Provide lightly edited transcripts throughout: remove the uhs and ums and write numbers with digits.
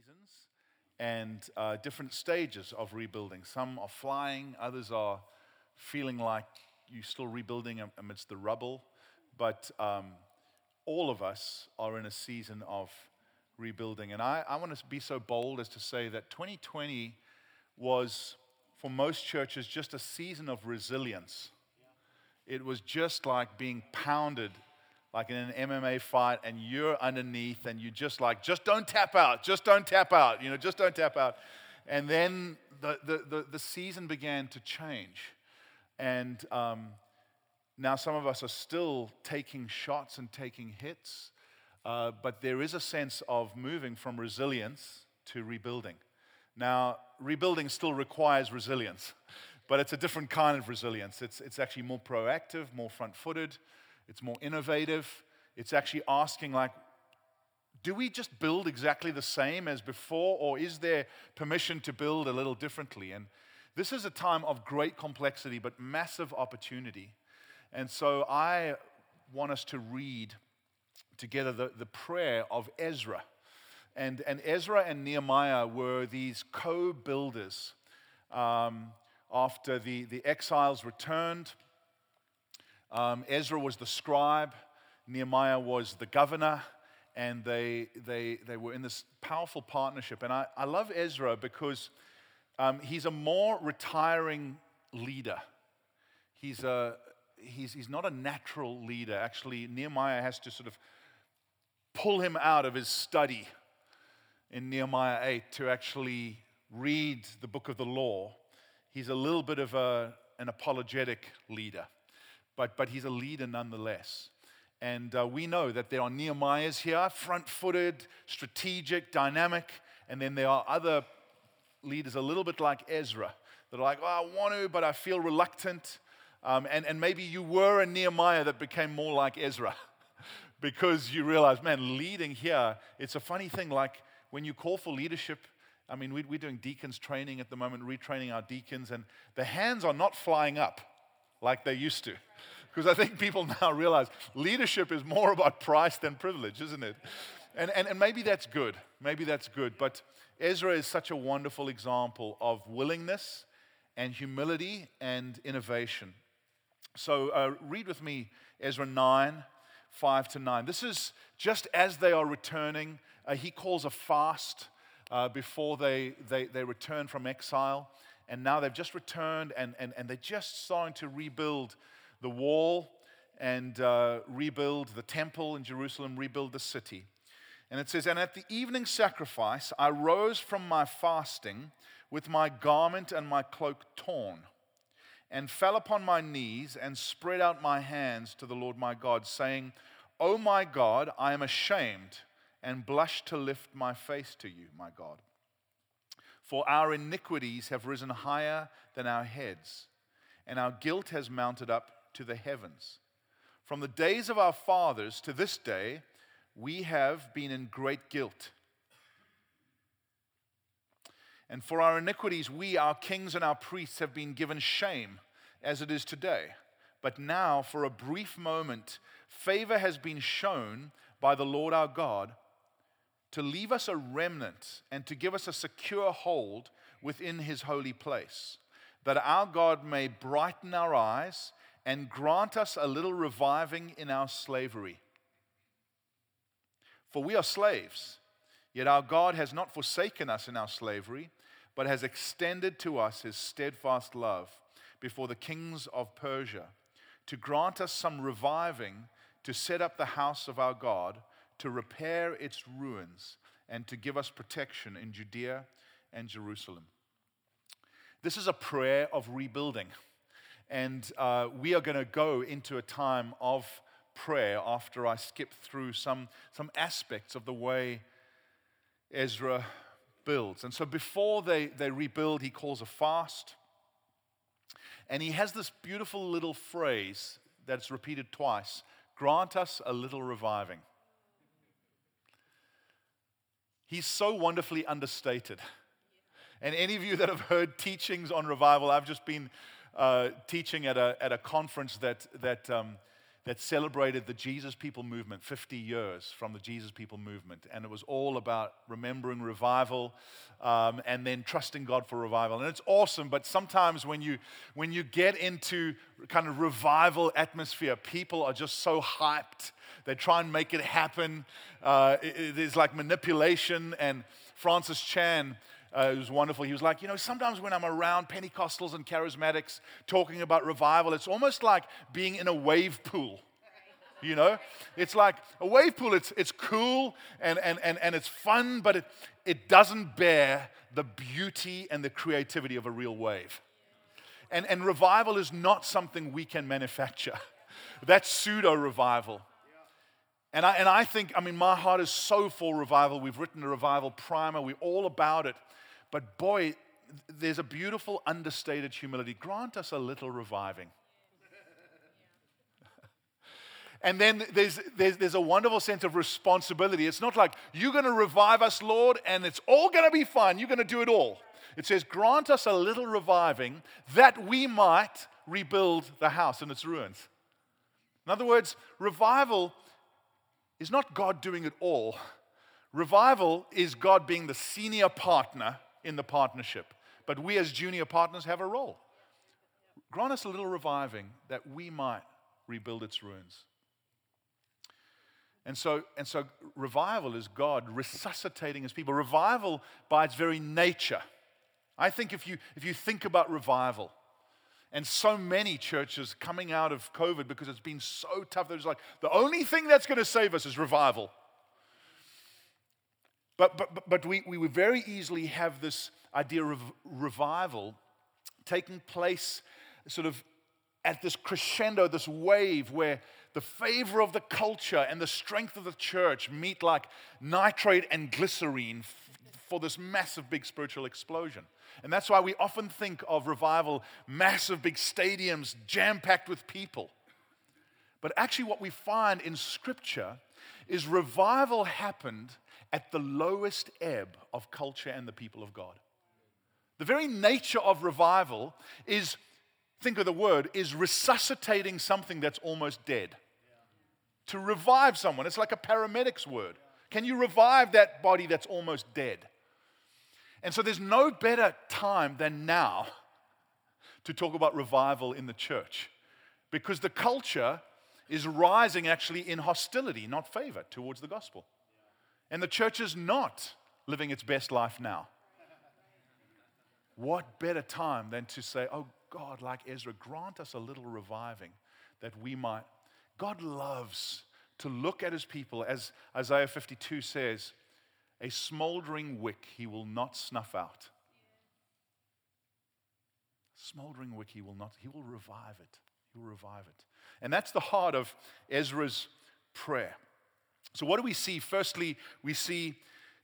seasons and different stages of rebuilding. Some are flying, others are feeling like you're still rebuilding amidst the rubble. But all of us are in a season of rebuilding. And I want to be so bold as to say that 2020 was, for most churches, just a season of resilience. It was just like being pounded like in an MMA fight, and you're underneath, and you just like, just don't tap out, just don't tap out. And then the season began to change. And now some of us are still taking shots and taking hits, but there is a sense of moving from resilience to rebuilding. Now, rebuilding still requires resilience, but it's a different kind of resilience. It's actually more proactive, more front-footed. It's more innovative. It's actually asking, like, do we just build exactly the same as before, or is there permission to build a little differently? And this is a time of great complexity, but massive opportunity. And so I want us to read together the prayer of Ezra. And Ezra and Nehemiah were these co-builders after the exiles returned. Ezra was the scribe, Nehemiah was the governor, and they were in this powerful partnership. And I love Ezra because he's a more retiring leader. He's not a natural leader. Actually, Nehemiah has to sort of pull him out of his study in Nehemiah 8 to actually read the book of the law. He's a little bit of an apologetic leader. But he's a leader nonetheless. And we know that there are Nehemiahs here, front-footed, strategic, dynamic, and then there are other leaders a little bit like Ezra that are like, oh, I want to, but I feel reluctant. And maybe you were a Nehemiah that became more like Ezra because you realize, man, leading here, it's a funny thing. Like when you call for leadership, I mean, we're doing deacons training at the moment, retraining our deacons, and the hands are not flying up like they used to. Because I think people now realize leadership is more about price than privilege, isn't it? And maybe that's good. Maybe that's good. But Ezra is such a wonderful example of willingness and humility and innovation. So read with me Ezra 9, 5-9. This is just as they are returning. He calls a fast before they return from exile. And now they've just returned, and they're just starting to rebuild the wall and rebuild the temple in Jerusalem, rebuild the city. And it says, and at the evening sacrifice, I rose from my fasting with my garment and my cloak torn, and fell upon my knees and spread out my hands to the Lord my God, saying, O my God, I am ashamed and blush to lift my face to you, my God. For our iniquities have risen higher than our heads, and our guilt has mounted up to the heavens. From the days of our fathers to this day, we have been in great guilt. And for our iniquities, we, our kings and our priests, have been given shame, as it is today. But now, for a brief moment, favor has been shown by the Lord our God, to leave us a remnant and to give us a secure hold within his holy place, that our God may brighten our eyes and grant us a little reviving in our slavery. For we are slaves, yet our God has not forsaken us in our slavery, but has extended to us his steadfast love before the kings of Persia, to grant us some reviving to set up the house of our God, to repair its ruins, and to give us protection in Judea and Jerusalem. This is a prayer of rebuilding. And we are going to go into a time of prayer after I skip through some aspects of the way Ezra builds. And so before they rebuild, he calls a fast. And he has this beautiful little phrase that's repeated twice, grant us a little reviving. He's so wonderfully understated. And any of you that have heard teachings on revival, I've just been teaching at a conference that that celebrated the Jesus People Movement, 50 years from the Jesus People Movement. And it was all about remembering revival and then trusting God for revival. And it's awesome, but sometimes when you get into kind of revival atmosphere, people are just so hyped. They try and make it happen. There's like manipulation. And Francis Chan, it was wonderful. He was like, sometimes when I'm around Pentecostals and charismatics talking about revival, it's almost like being in a wave pool. It's like a wave pool. It's cool and it's fun, but it doesn't bear the beauty and the creativity of a real wave. And revival is not something we can manufacture. That's pseudo revival. And I think, my heart is so for revival. We've written a revival primer. We're all about it. But boy, there's a beautiful understated humility. Grant us a little reviving. And then there's a wonderful sense of responsibility. It's not like, you're going to revive us, Lord, and it's all going to be fine. You're going to do it all. It says, grant us a little reviving that we might rebuild the house in its ruins. In other words, revival is not God doing it all. Revival is God being the senior partner in the partnership. But we as junior partners have a role. Grant us a little reviving that we might rebuild its ruins. And so revival is God resuscitating his people. Revival by its very nature. I think if you think about revival, and so many churches coming out of COVID because it's been so tough. There's like, the only thing that's going to save us is revival. But we would very easily have this idea of revival taking place sort of at this crescendo, this wave where the favor of the culture and the strength of the church meet like nitrate and glycerine for this massive big spiritual explosion. And that's why we often think of revival, massive big stadiums jam-packed with people. But actually what we find in Scripture is revival happened at the lowest ebb of culture and the people of God. The very nature of revival is, think of the word, is resuscitating something that's almost dead. To revive someone, it's like a paramedic's word. Can you revive that body that's almost dead? And so there's no better time than now to talk about revival in the church, because the culture is rising actually in hostility, not favor, towards the gospel. And the church is not living its best life now. What better time than to say, oh God, like Ezra, grant us a little reviving that we might. God loves to look at his people, as Isaiah 52 says, a smoldering wick he will not snuff out. Smoldering wick he will not, he will revive it. He will revive it. And that's the heart of Ezra's prayer. So what do we see? Firstly, we see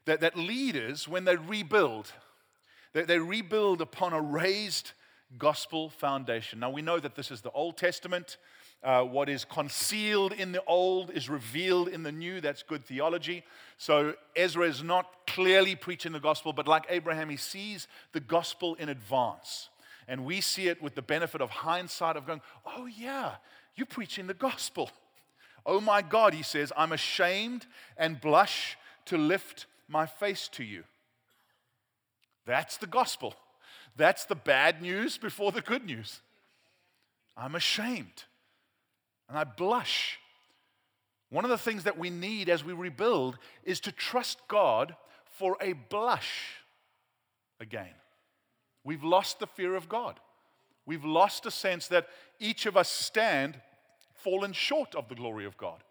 that leaders, when they rebuild, they rebuild upon a raised gospel foundation. Now we know that this is the Old Testament. What is concealed in the old is revealed in the new. That's good theology. So Ezra is not clearly preaching the gospel, but like Abraham, he sees the gospel in advance. And we see it with the benefit of hindsight of going, oh yeah, you're preaching the gospel. Oh my God, he says, I'm ashamed and blush to lift my face to you. That's the gospel. That's the bad news before the good news. I'm ashamed. And I blush. One of the things that we need as we rebuild is to trust God for a blush again. We've lost the fear of God. We've lost a sense that each of us stand fallen short of the glory of God.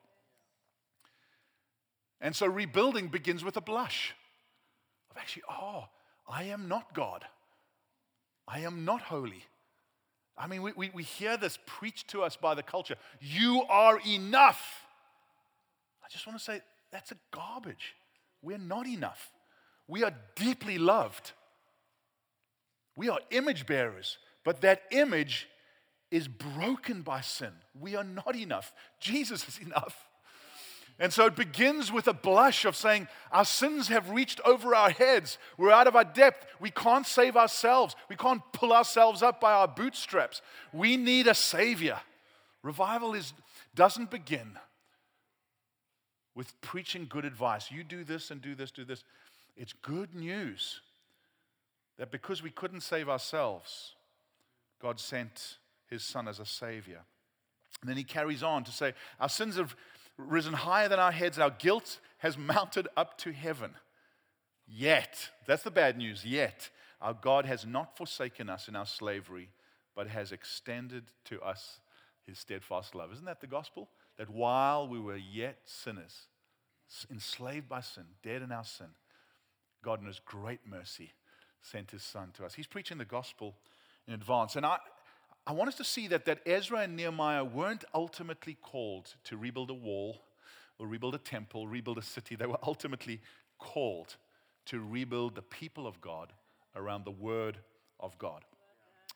And so rebuilding begins with a blush of actually, I am not God. I am not holy. We hear this preached to us by the culture. You are enough. I just want to say, that's a garbage. We're not enough. We are deeply loved. We are image bearers, but that image is broken by sin. We are not enough. Jesus is enough. And so it begins with a blush of saying, our sins have reached over our heads. We're out of our depth. We can't save ourselves. We can't pull ourselves up by our bootstraps. We need a savior. Revival is doesn't begin with preaching good advice. You do this and do this, do this. It's good news that because we couldn't save ourselves, God sent his son as a savior. And then he carries on to say, our sins have risen higher than our heads. Our guilt has mounted up to heaven. Yet, that's the bad news, yet, our God has not forsaken us in our slavery, but has extended to us his steadfast love. Isn't that the gospel? That while we were yet sinners, enslaved by sin, dead in our sin, God in his great mercy sent his son to us. He's preaching the gospel in advance. And I want us to see that Ezra and Nehemiah weren't ultimately called to rebuild a wall or rebuild a temple, rebuild a city. They were ultimately called to rebuild the people of God around the word of God.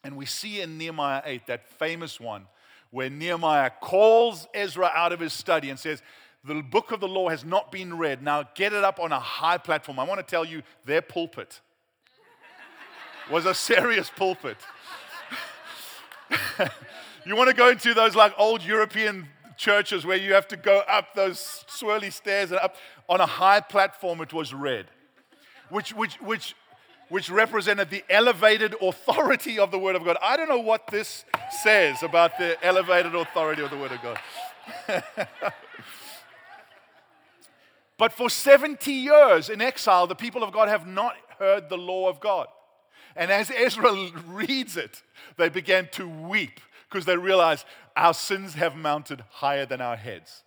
And we see in Nehemiah 8, that famous one, where Nehemiah calls Ezra out of his study and says, the book of the law has not been read. Now get it up on a high platform. I want to tell you, their pulpit was a serious pulpit. You want to go into those like old European churches where you have to go up those swirly stairs and up on a high platform. It was read, which represented the elevated authority of the Word of God. I don't know what this says about the elevated authority of the Word of God. But for 70 years in exile, the people of God have not heard the law of God. And as Ezra reads it, they began to weep because they realized our sins have mounted higher than our heads.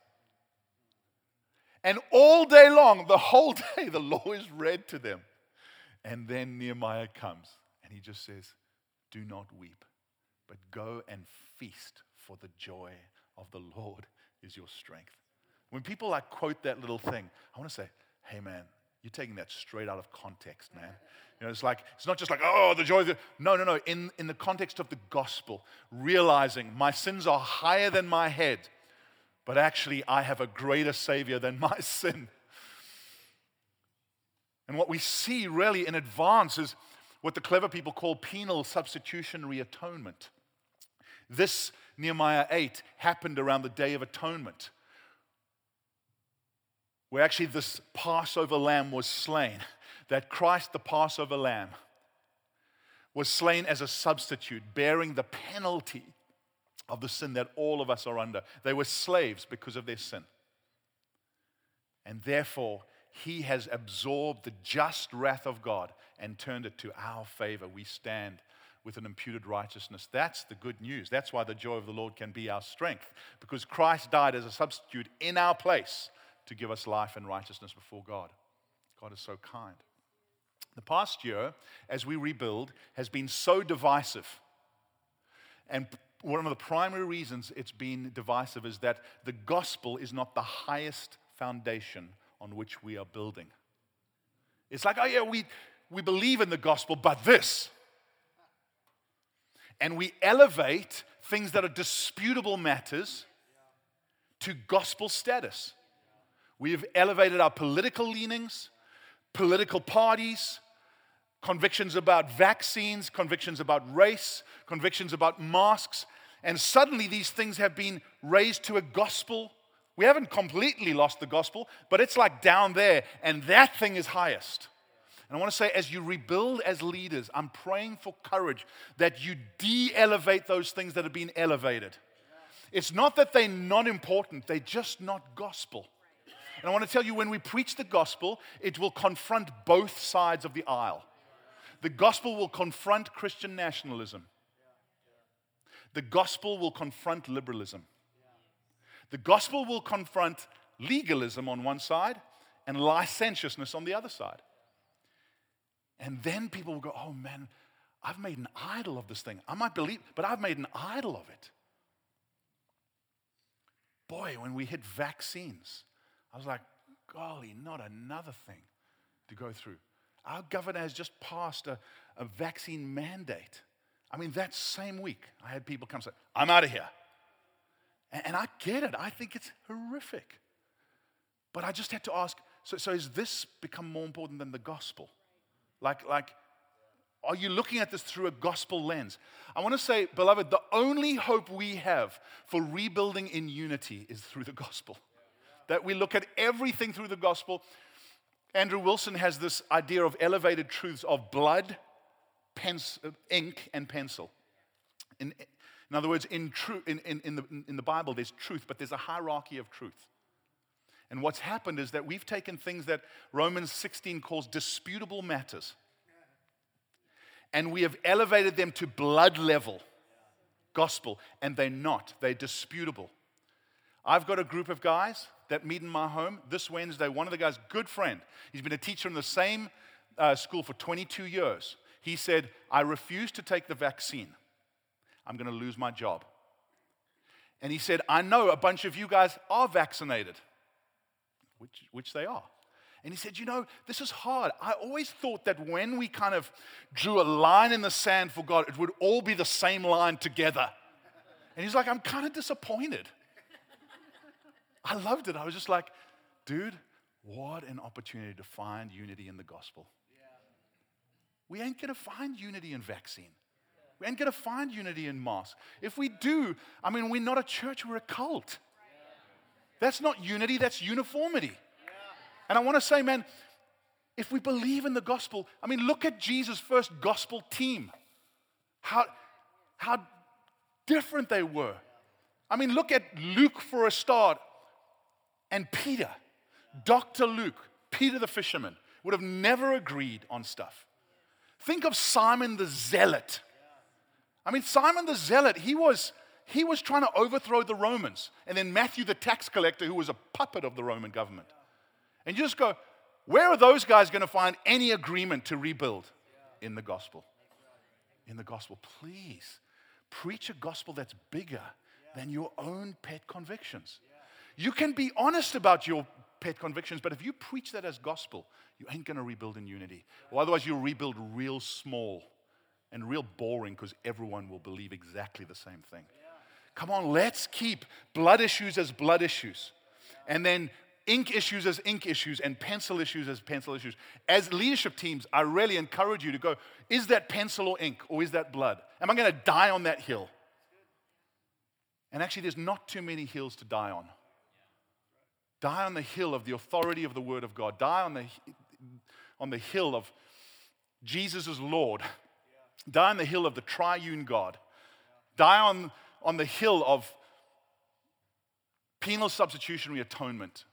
And all day long, the whole day, the law is read to them. And then Nehemiah comes and he just says, do not weep, but go and feast, for the joy of the Lord is your strength. When people like quote that little thing, I want to say, hey man, you're taking that straight out of context, man. You know, it's like, it's not just like, oh, the joy of the... No. In the context of the gospel, realizing my sins are higher than my head, but actually I have a greater Savior than my sin. And what we see really in advance is what the clever people call penal substitutionary atonement. This Nehemiah 8 happened around the Day of Atonement, where actually this Passover lamb was slain, that Christ, the Passover lamb, was slain as a substitute, bearing the penalty of the sin that all of us are under. They were slaves because of their sin. And therefore, he has absorbed the just wrath of God and turned it to our favor. We stand with an imputed righteousness. That's the good news. That's why the joy of the Lord can be our strength, because Christ died as a substitute in our place to give us life and righteousness before God. God is so kind. The past year, as we rebuild, has been so divisive. And one of the primary reasons it's been divisive is that the gospel is not the highest foundation on which we are building. It's like, oh yeah, we believe in the gospel, but this. And we elevate things that are disputable matters to gospel status. We have elevated our political leanings, political parties, convictions about vaccines, convictions about race, convictions about masks, and suddenly these things have been raised to a gospel. We haven't completely lost the gospel, but it's like down there, and that thing is highest. And I want to say, as you rebuild as leaders, I'm praying for courage that you de-elevate those things that have been elevated. It's not that they're not important, they're just not gospel. And I want to tell you, when we preach the gospel, it will confront both sides of the aisle. The gospel will confront Christian nationalism. The gospel will confront liberalism. The gospel will confront legalism on one side and licentiousness on the other side. And then people will go, oh man, I've made an idol of this thing. I might believe, but I've made an idol of it. Boy, when we hit vaccines, I was like, golly, not another thing to go through. Our governor has just passed a vaccine mandate. I mean, that same week, I had people come say, I'm out of here. And I get it. I think it's horrific. But I just had to ask, so has this become more important than the gospel? Like Are you looking at this through a gospel lens? I want to say, beloved, the only hope we have for rebuilding in unity is through the gospel. That we look at everything through the gospel. Andrew Wilson has this idea of elevated truths of blood, ink, and pencil. In other words, in the Bible, there's truth, but there's a hierarchy of truth. And what's happened is that we've taken things that Romans 16 calls disputable matters, and we have elevated them to blood level gospel, and they're not. They're disputable. I've got a group of guys that meet in my home this Wednesday. One of the guys, good friend, he's been a teacher in the same school for 22 years. He said, I refuse to take the vaccine. I'm going to lose my job. And he said, I know a bunch of you guys are vaccinated, which they are. And he said, you know, this is hard. I always thought that when we kind of drew a line in the sand for God, it would all be the same line together. And he's like, I'm kind of disappointed. I loved it. I was just like, dude, what an opportunity to find unity in the gospel. Yeah. We ain't going to find unity in vaccine. Yeah. We ain't going to find unity in mass. If we do, I mean, we're not a church, we're a cult. Yeah. That's not unity, that's uniformity. And I want to say, man, if we believe in the gospel, I mean, look at Jesus' first gospel team. How different they were. I mean, look at Luke for a start and Peter. Dr. Luke, Peter the fisherman, would have never agreed on stuff. Think of Simon the Zealot. I mean, Simon the Zealot, he was trying to overthrow the Romans. And then Matthew the tax collector, who was a puppet of the Roman government. And you just go, where are those guys going to find any agreement to rebuild? In the gospel. In the gospel. Please, preach a gospel that's bigger than your own pet convictions. You can be honest about your pet convictions, but if you preach that as gospel, you ain't going to rebuild in unity. Or otherwise, you'll rebuild real small and real boring because everyone will believe exactly the same thing. Come on, let's keep blood issues as blood issues. And then ink issues as ink issues and pencil issues as pencil issues. As leadership teams, I really encourage you to go, is that pencil or ink or is that blood? Am I going to die on that hill? And actually, there's not too many hills to die on. Die on the hill of the authority of the Word of God. Die on the hill of Jesus as Lord. Die on the hill of the triune God. Die on the hill of penal substitutionary atonement.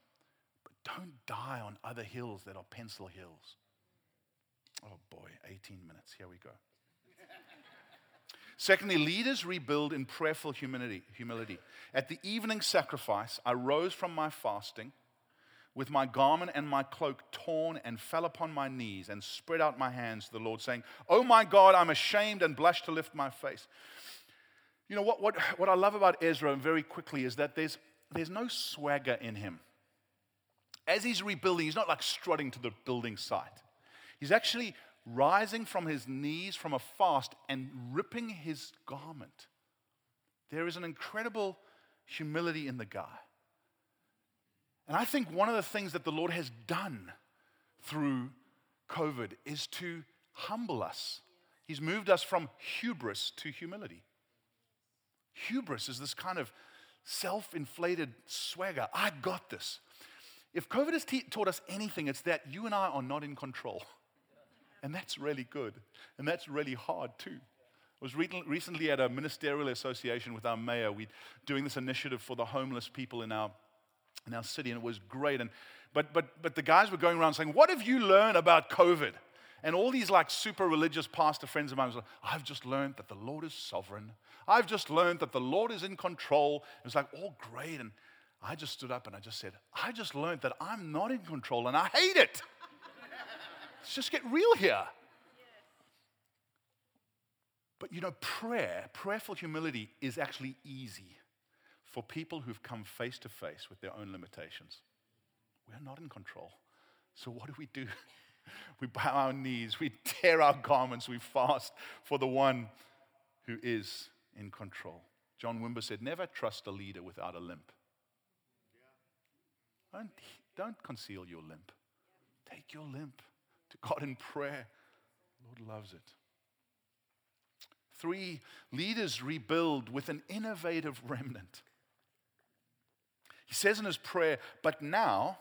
Don't die on other hills that are pencil hills. Oh boy, 18 minutes. Here we go. Secondly, leaders rebuild in prayerful humility. At the evening sacrifice, I rose from my fasting with my garment and my cloak torn and fell upon my knees and spread out my hands to the Lord saying, oh my God, I'm ashamed and blush to lift my face. You know, what I love about Ezra very quickly is that there's no swagger in him. As he's rebuilding, he's not like strutting to the building site. He's actually rising from his knees from a fast and ripping his garment. There is an incredible humility in the guy. And I think one of the things that the Lord has done through COVID is to humble us. He's moved us from hubris to humility. Hubris is this kind of self-inflated swagger. I got this. If COVID has taught us anything, it's that you and I are not in control. And that's really good. And that's really hard too. I was recently at a ministerial association with our mayor. We're doing this initiative for the homeless people in our city, and it was great. And but the guys were going around saying, what have you learned about COVID? And all these like super religious pastor friends of mine was like, I've just learned that the Lord is sovereign. I've just learned that the Lord is in control. It was like, oh great. And I just stood up and I just said, I just learned that I'm not in control and I hate it. Let's just get real here. But you know, prayerful humility is actually easy for people who've come face to face with their own limitations. We're not in control. So what do? We bow our knees, we tear our garments, we fast for the one who is in control. John Wimber said, never trust a leader without a limp. Don't conceal your limp. Take your limp to God in prayer. The Lord loves it. three leaders rebuild with an innovative remnant. He says in his prayer, but now,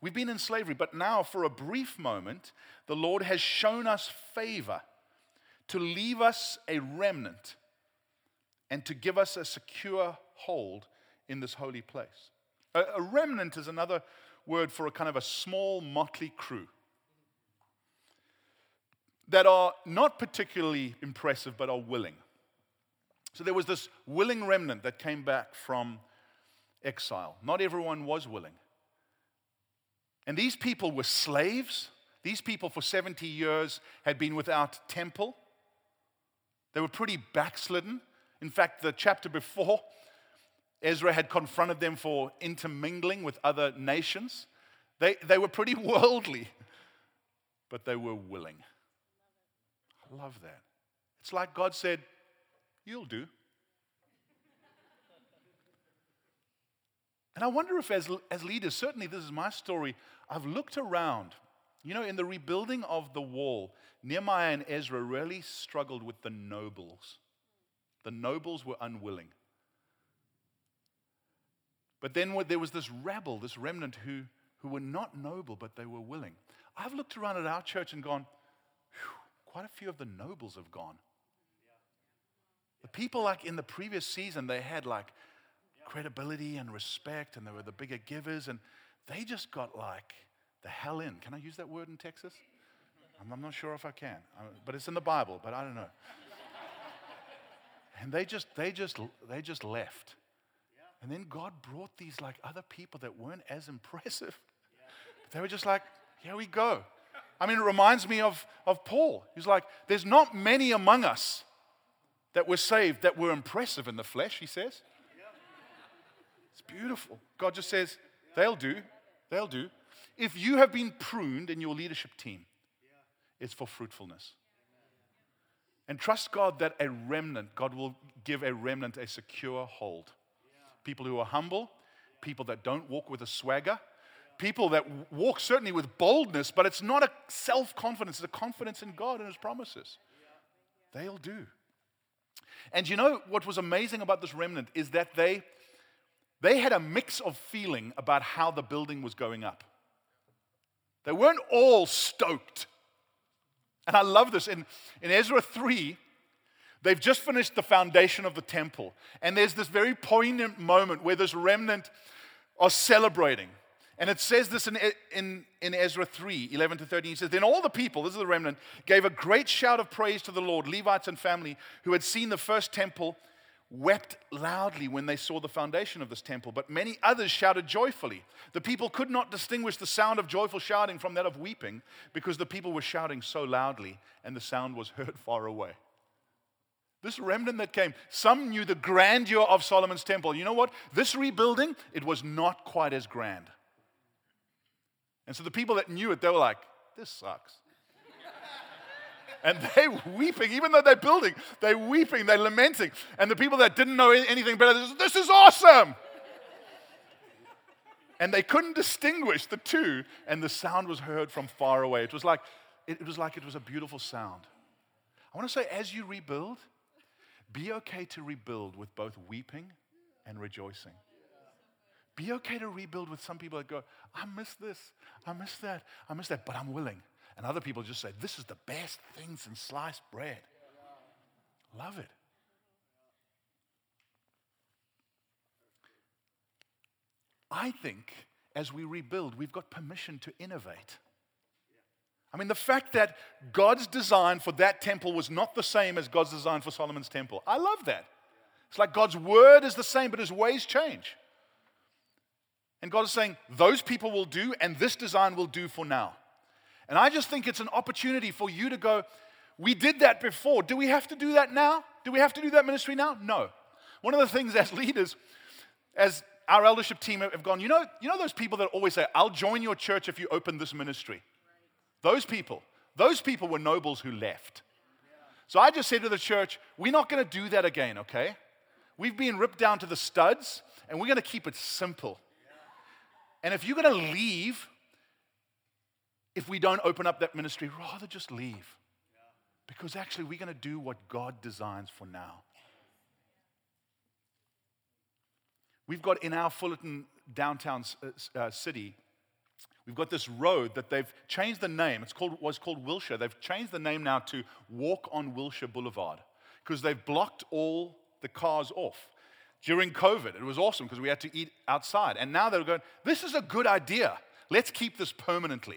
we've been in slavery, but now for a brief moment, the Lord has shown us favor to leave us a remnant and to give us a secure hold in this holy place. A remnant is another word for a kind of a small motley crew that are not particularly impressive but are willing. So there was this willing remnant that came back from exile. Not everyone was willing. And these people were slaves. These people for 70 years had been without temple. They were pretty backslidden. In fact, the chapter before, Ezra had confronted them for intermingling with other nations. They were pretty worldly, but they were willing. I love that. It's like God said, you'll do. And I wonder if as leaders, certainly this is my story, I've looked around. You know, in the rebuilding of the wall, Nehemiah and Ezra really struggled with the nobles. The nobles were unwilling. But then there was this rabble, this remnant who were not noble, but they were willing. I've looked around at our church and gone, quite a few of the nobles have gone. The people like in the previous season, they had like credibility and respect, and they were the bigger givers, and they just got like the hell in. Can I use that word in Texas? I'm not sure if I can, but it's in the Bible, but I don't know. And they just left. And then God brought these like other people that weren't as impressive. But they were just like, here we go. I mean, it reminds me of Paul. He's like, there's not many among us that were saved that were impressive in the flesh, he says. It's beautiful. God just says, they'll do. They'll do. If you have been pruned in your leadership team, it's for fruitfulness. And trust God that a remnant, God will give a remnant a secure hold. People who are humble, people that don't walk with a swagger, people that walk certainly with boldness, but it's not a self-confidence, it's a confidence in God and His promises. They'll do. And you know what was amazing about this remnant is that they had a mix of feeling about how the building was going up. They weren't all stoked. And I love this. In Ezra 3, they've just finished the foundation of the temple. And there's this very poignant moment where this remnant are celebrating. And it says this in Ezra 3, 11 to 13. It says, then all the people, this is the remnant, gave a great shout of praise to the Lord. Levites and family who had seen the first temple wept loudly when they saw the foundation of this temple, but many others shouted joyfully. The people could not distinguish the sound of joyful shouting from that of weeping because the people were shouting so loudly and the sound was heard far away. This remnant that came, some knew the grandeur of Solomon's temple. You know what? This rebuilding, it was not quite as grand. And so the people that knew it, they were like, this sucks. And they're weeping, even though they're building, they're weeping, they're lamenting. And the people that didn't know anything better, this is awesome. And they couldn't distinguish the two, and the sound was heard from far away. It was a beautiful sound. I want to say, as you rebuild, be okay to rebuild with both weeping and rejoicing. Be okay to rebuild with some people that go, I miss this, I miss that, but I'm willing. And other people just say, this is the best thing since sliced bread. Love it. I think as we rebuild, we've got permission to innovate. I mean, the fact that God's design for that temple was not the same as God's design for Solomon's temple. I love that. It's like God's word is the same, but His ways change. And God is saying, those people will do, and this design will do for now. And I just think it's an opportunity for you to go, we did that before. Do we have to do that now? Do we have to do that ministry now? No. One of the things as leaders, as our eldership team have gone, you know those people that always say, I'll join your church if you open this ministry. Right. Those people were nobles who left. Yeah. So I just said to the church, we're not going to do that again, okay? We've been ripped down to the studs, and we're going to keep it simple. Yeah. And if you're going to leave, if we don't open up that ministry, rather just leave. Because actually, we're going to do what God designs for now. We've got in our Fullerton downtown city, we've got this road that they've changed the name. It was called Wilshire. They've changed the name now to Walk on Wilshire Boulevard because they've blocked all the cars off. During COVID, it was awesome because we had to eat outside. And now they're going, this is a good idea. Let's keep this permanently.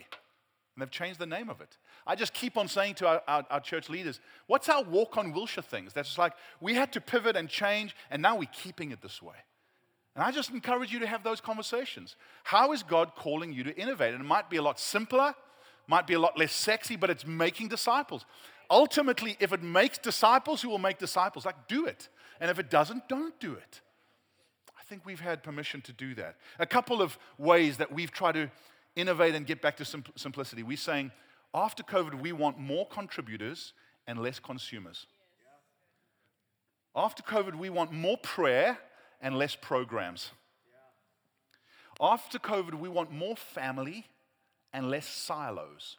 And they've changed the name of it. I just keep on saying to our church leaders, what's our Walk on Wilshire things? That's just like, we had to pivot and change, and now we're keeping it this way. And I just encourage you to have those conversations. How is God calling you to innovate? And it might be a lot simpler, might be a lot less sexy, but it's making disciples. Ultimately, if it makes disciples, who will make disciples? Like, do it. And if it doesn't, don't do it. I think we've had permission to do that. A couple of ways that we've tried to innovate and get back to simplicity. We're saying, after COVID, we want more contributors and less consumers. After COVID, we want more prayer and less programs. After COVID, we want more family and less silos.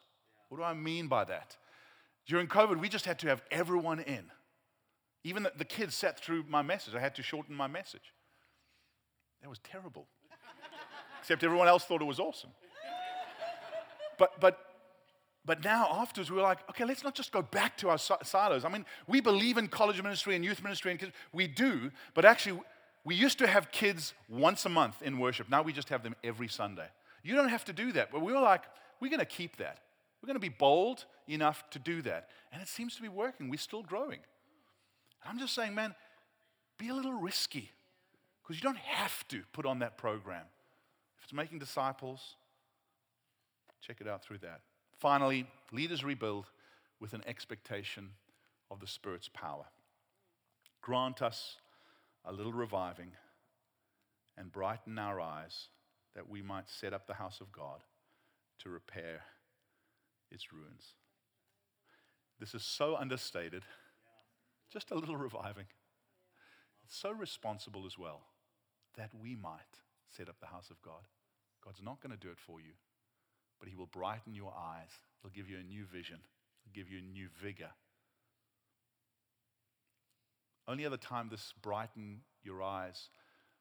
What do I mean by that? During COVID, we just had to have everyone in. Even the kids sat through my message. I had to shorten my message. That was terrible. Except everyone else thought it was awesome. But now afterwards, we were like, okay, let's not just go back to our silos. I mean, we believe in college ministry and youth ministry and kids. We do, but actually, we used to have kids once a month in worship. Now we just have them every Sunday. You don't have to do that. But we were like, we're going to keep that. We're going to be bold enough to do that. And it seems to be working. We're still growing. I'm just saying, man, be a little risky because you don't have to put on that program. If it's making disciples, check it out through that. Finally, leaders rebuild with an expectation of the Spirit's power. Grant us a little reviving and brighten our eyes that we might set up the house of God to repair its ruins. This is so understated. Just a little reviving. It's so responsible as well that we might set up the house of God. God's not going to do it for you, but he will brighten your eyes. He'll give you a new vision. He'll give you a new vigor. Only other time this brighten your eyes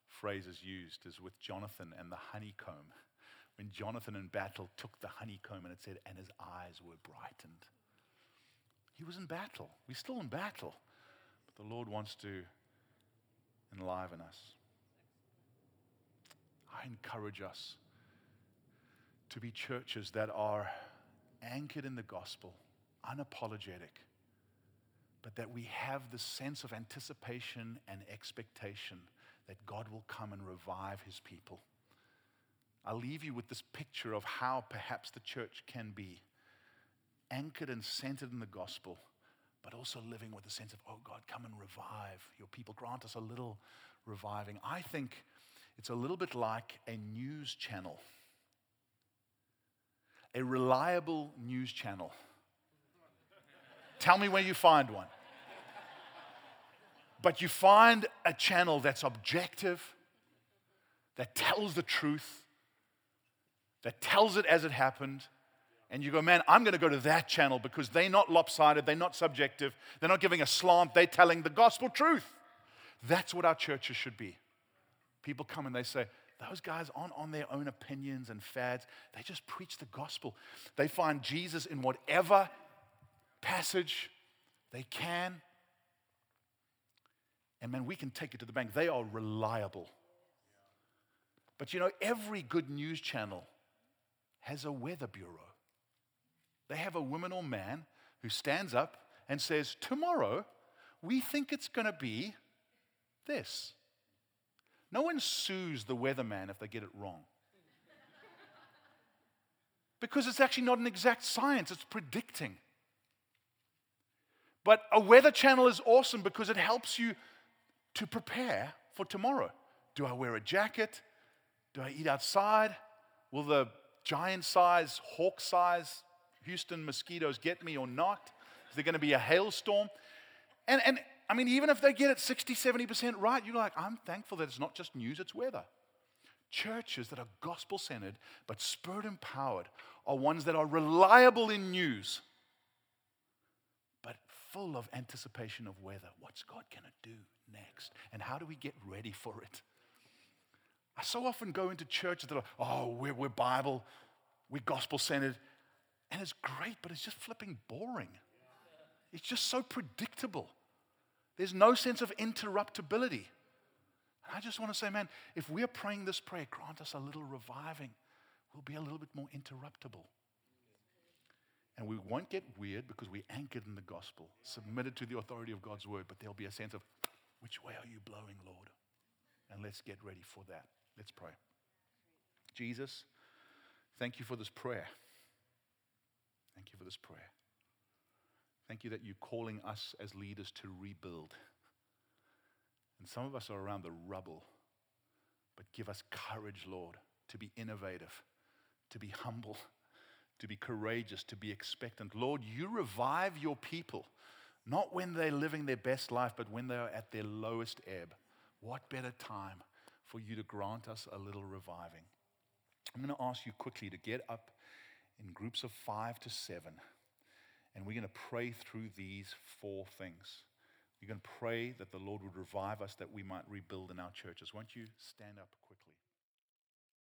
phrase is used is with Jonathan and the honeycomb. When Jonathan in battle took the honeycomb and it said, and his eyes were brightened. He was in battle. We're still in battle. The Lord wants to enliven us. I encourage us to be churches that are anchored in the gospel, unapologetic, but that we have the sense of anticipation and expectation that God will come and revive his people. I'll leave you with this picture of how perhaps the church can be anchored and centered in the gospel, but also living with a sense of, oh God, come and revive your people. Grant us a little reviving. I think it's a little bit like a news channel, a reliable news channel. Tell me where you find one. But you find a channel that's objective, that tells the truth, that tells it as it happened. And you go, man, I'm going to go to that channel because they're not lopsided, they're not subjective, they're not giving a slant, they're telling the gospel truth. That's what our churches should be. People come and they say, those guys aren't on their own opinions and fads. They just preach the gospel. They find Jesus in whatever passage they can. And man, we can take it to the bank. They are reliable. But you know, every good news channel has a weather bureau. They have a woman or man who stands up and says, tomorrow, we think it's going to be this. No one sues the weatherman if they get it wrong. Because it's actually not an exact science, it's predicting. But a weather channel is awesome because it helps you to prepare for tomorrow. Do I wear a jacket? Do I eat outside? Will the giant size, hawk size Houston mosquitoes get me or not? Is there going to be a hailstorm? And I mean, even if they get it 60, 70% right, you're like, I'm thankful that it's not just news, it's weather. Churches that are gospel-centered but Spirit-empowered are ones that are reliable in news, but full of anticipation of weather. What's God going to do next? And how do we get ready for it? I so often go into church that, we're Bible, we're gospel-centered, and it's great, but it's just flipping boring. It's just so predictable. There's no sense of interruptibility. And I just want to say, man, if we're praying this prayer, grant us a little reviving. We'll be a little bit more interruptible. And we won't get weird because we're anchored in the gospel, submitted to the authority of God's word, but there'll be a sense of, which way are you blowing, Lord? And let's get ready for that. Let's pray. Jesus, thank you for this prayer. Thank you for this prayer. Thank you that you're calling us as leaders to rebuild. And some of us are around the rubble, but give us courage, Lord, to be innovative, to be humble, to be courageous, to be expectant. Lord, you revive your people, not when they're living their best life, but when they are at their lowest ebb. What better time for you to grant us a little reviving? I'm going to ask you quickly to get up in groups of 5 to 7, and we're going to pray through these 4 things. We're going to pray that the Lord would revive us, that we might rebuild in our churches. Won't you stand up?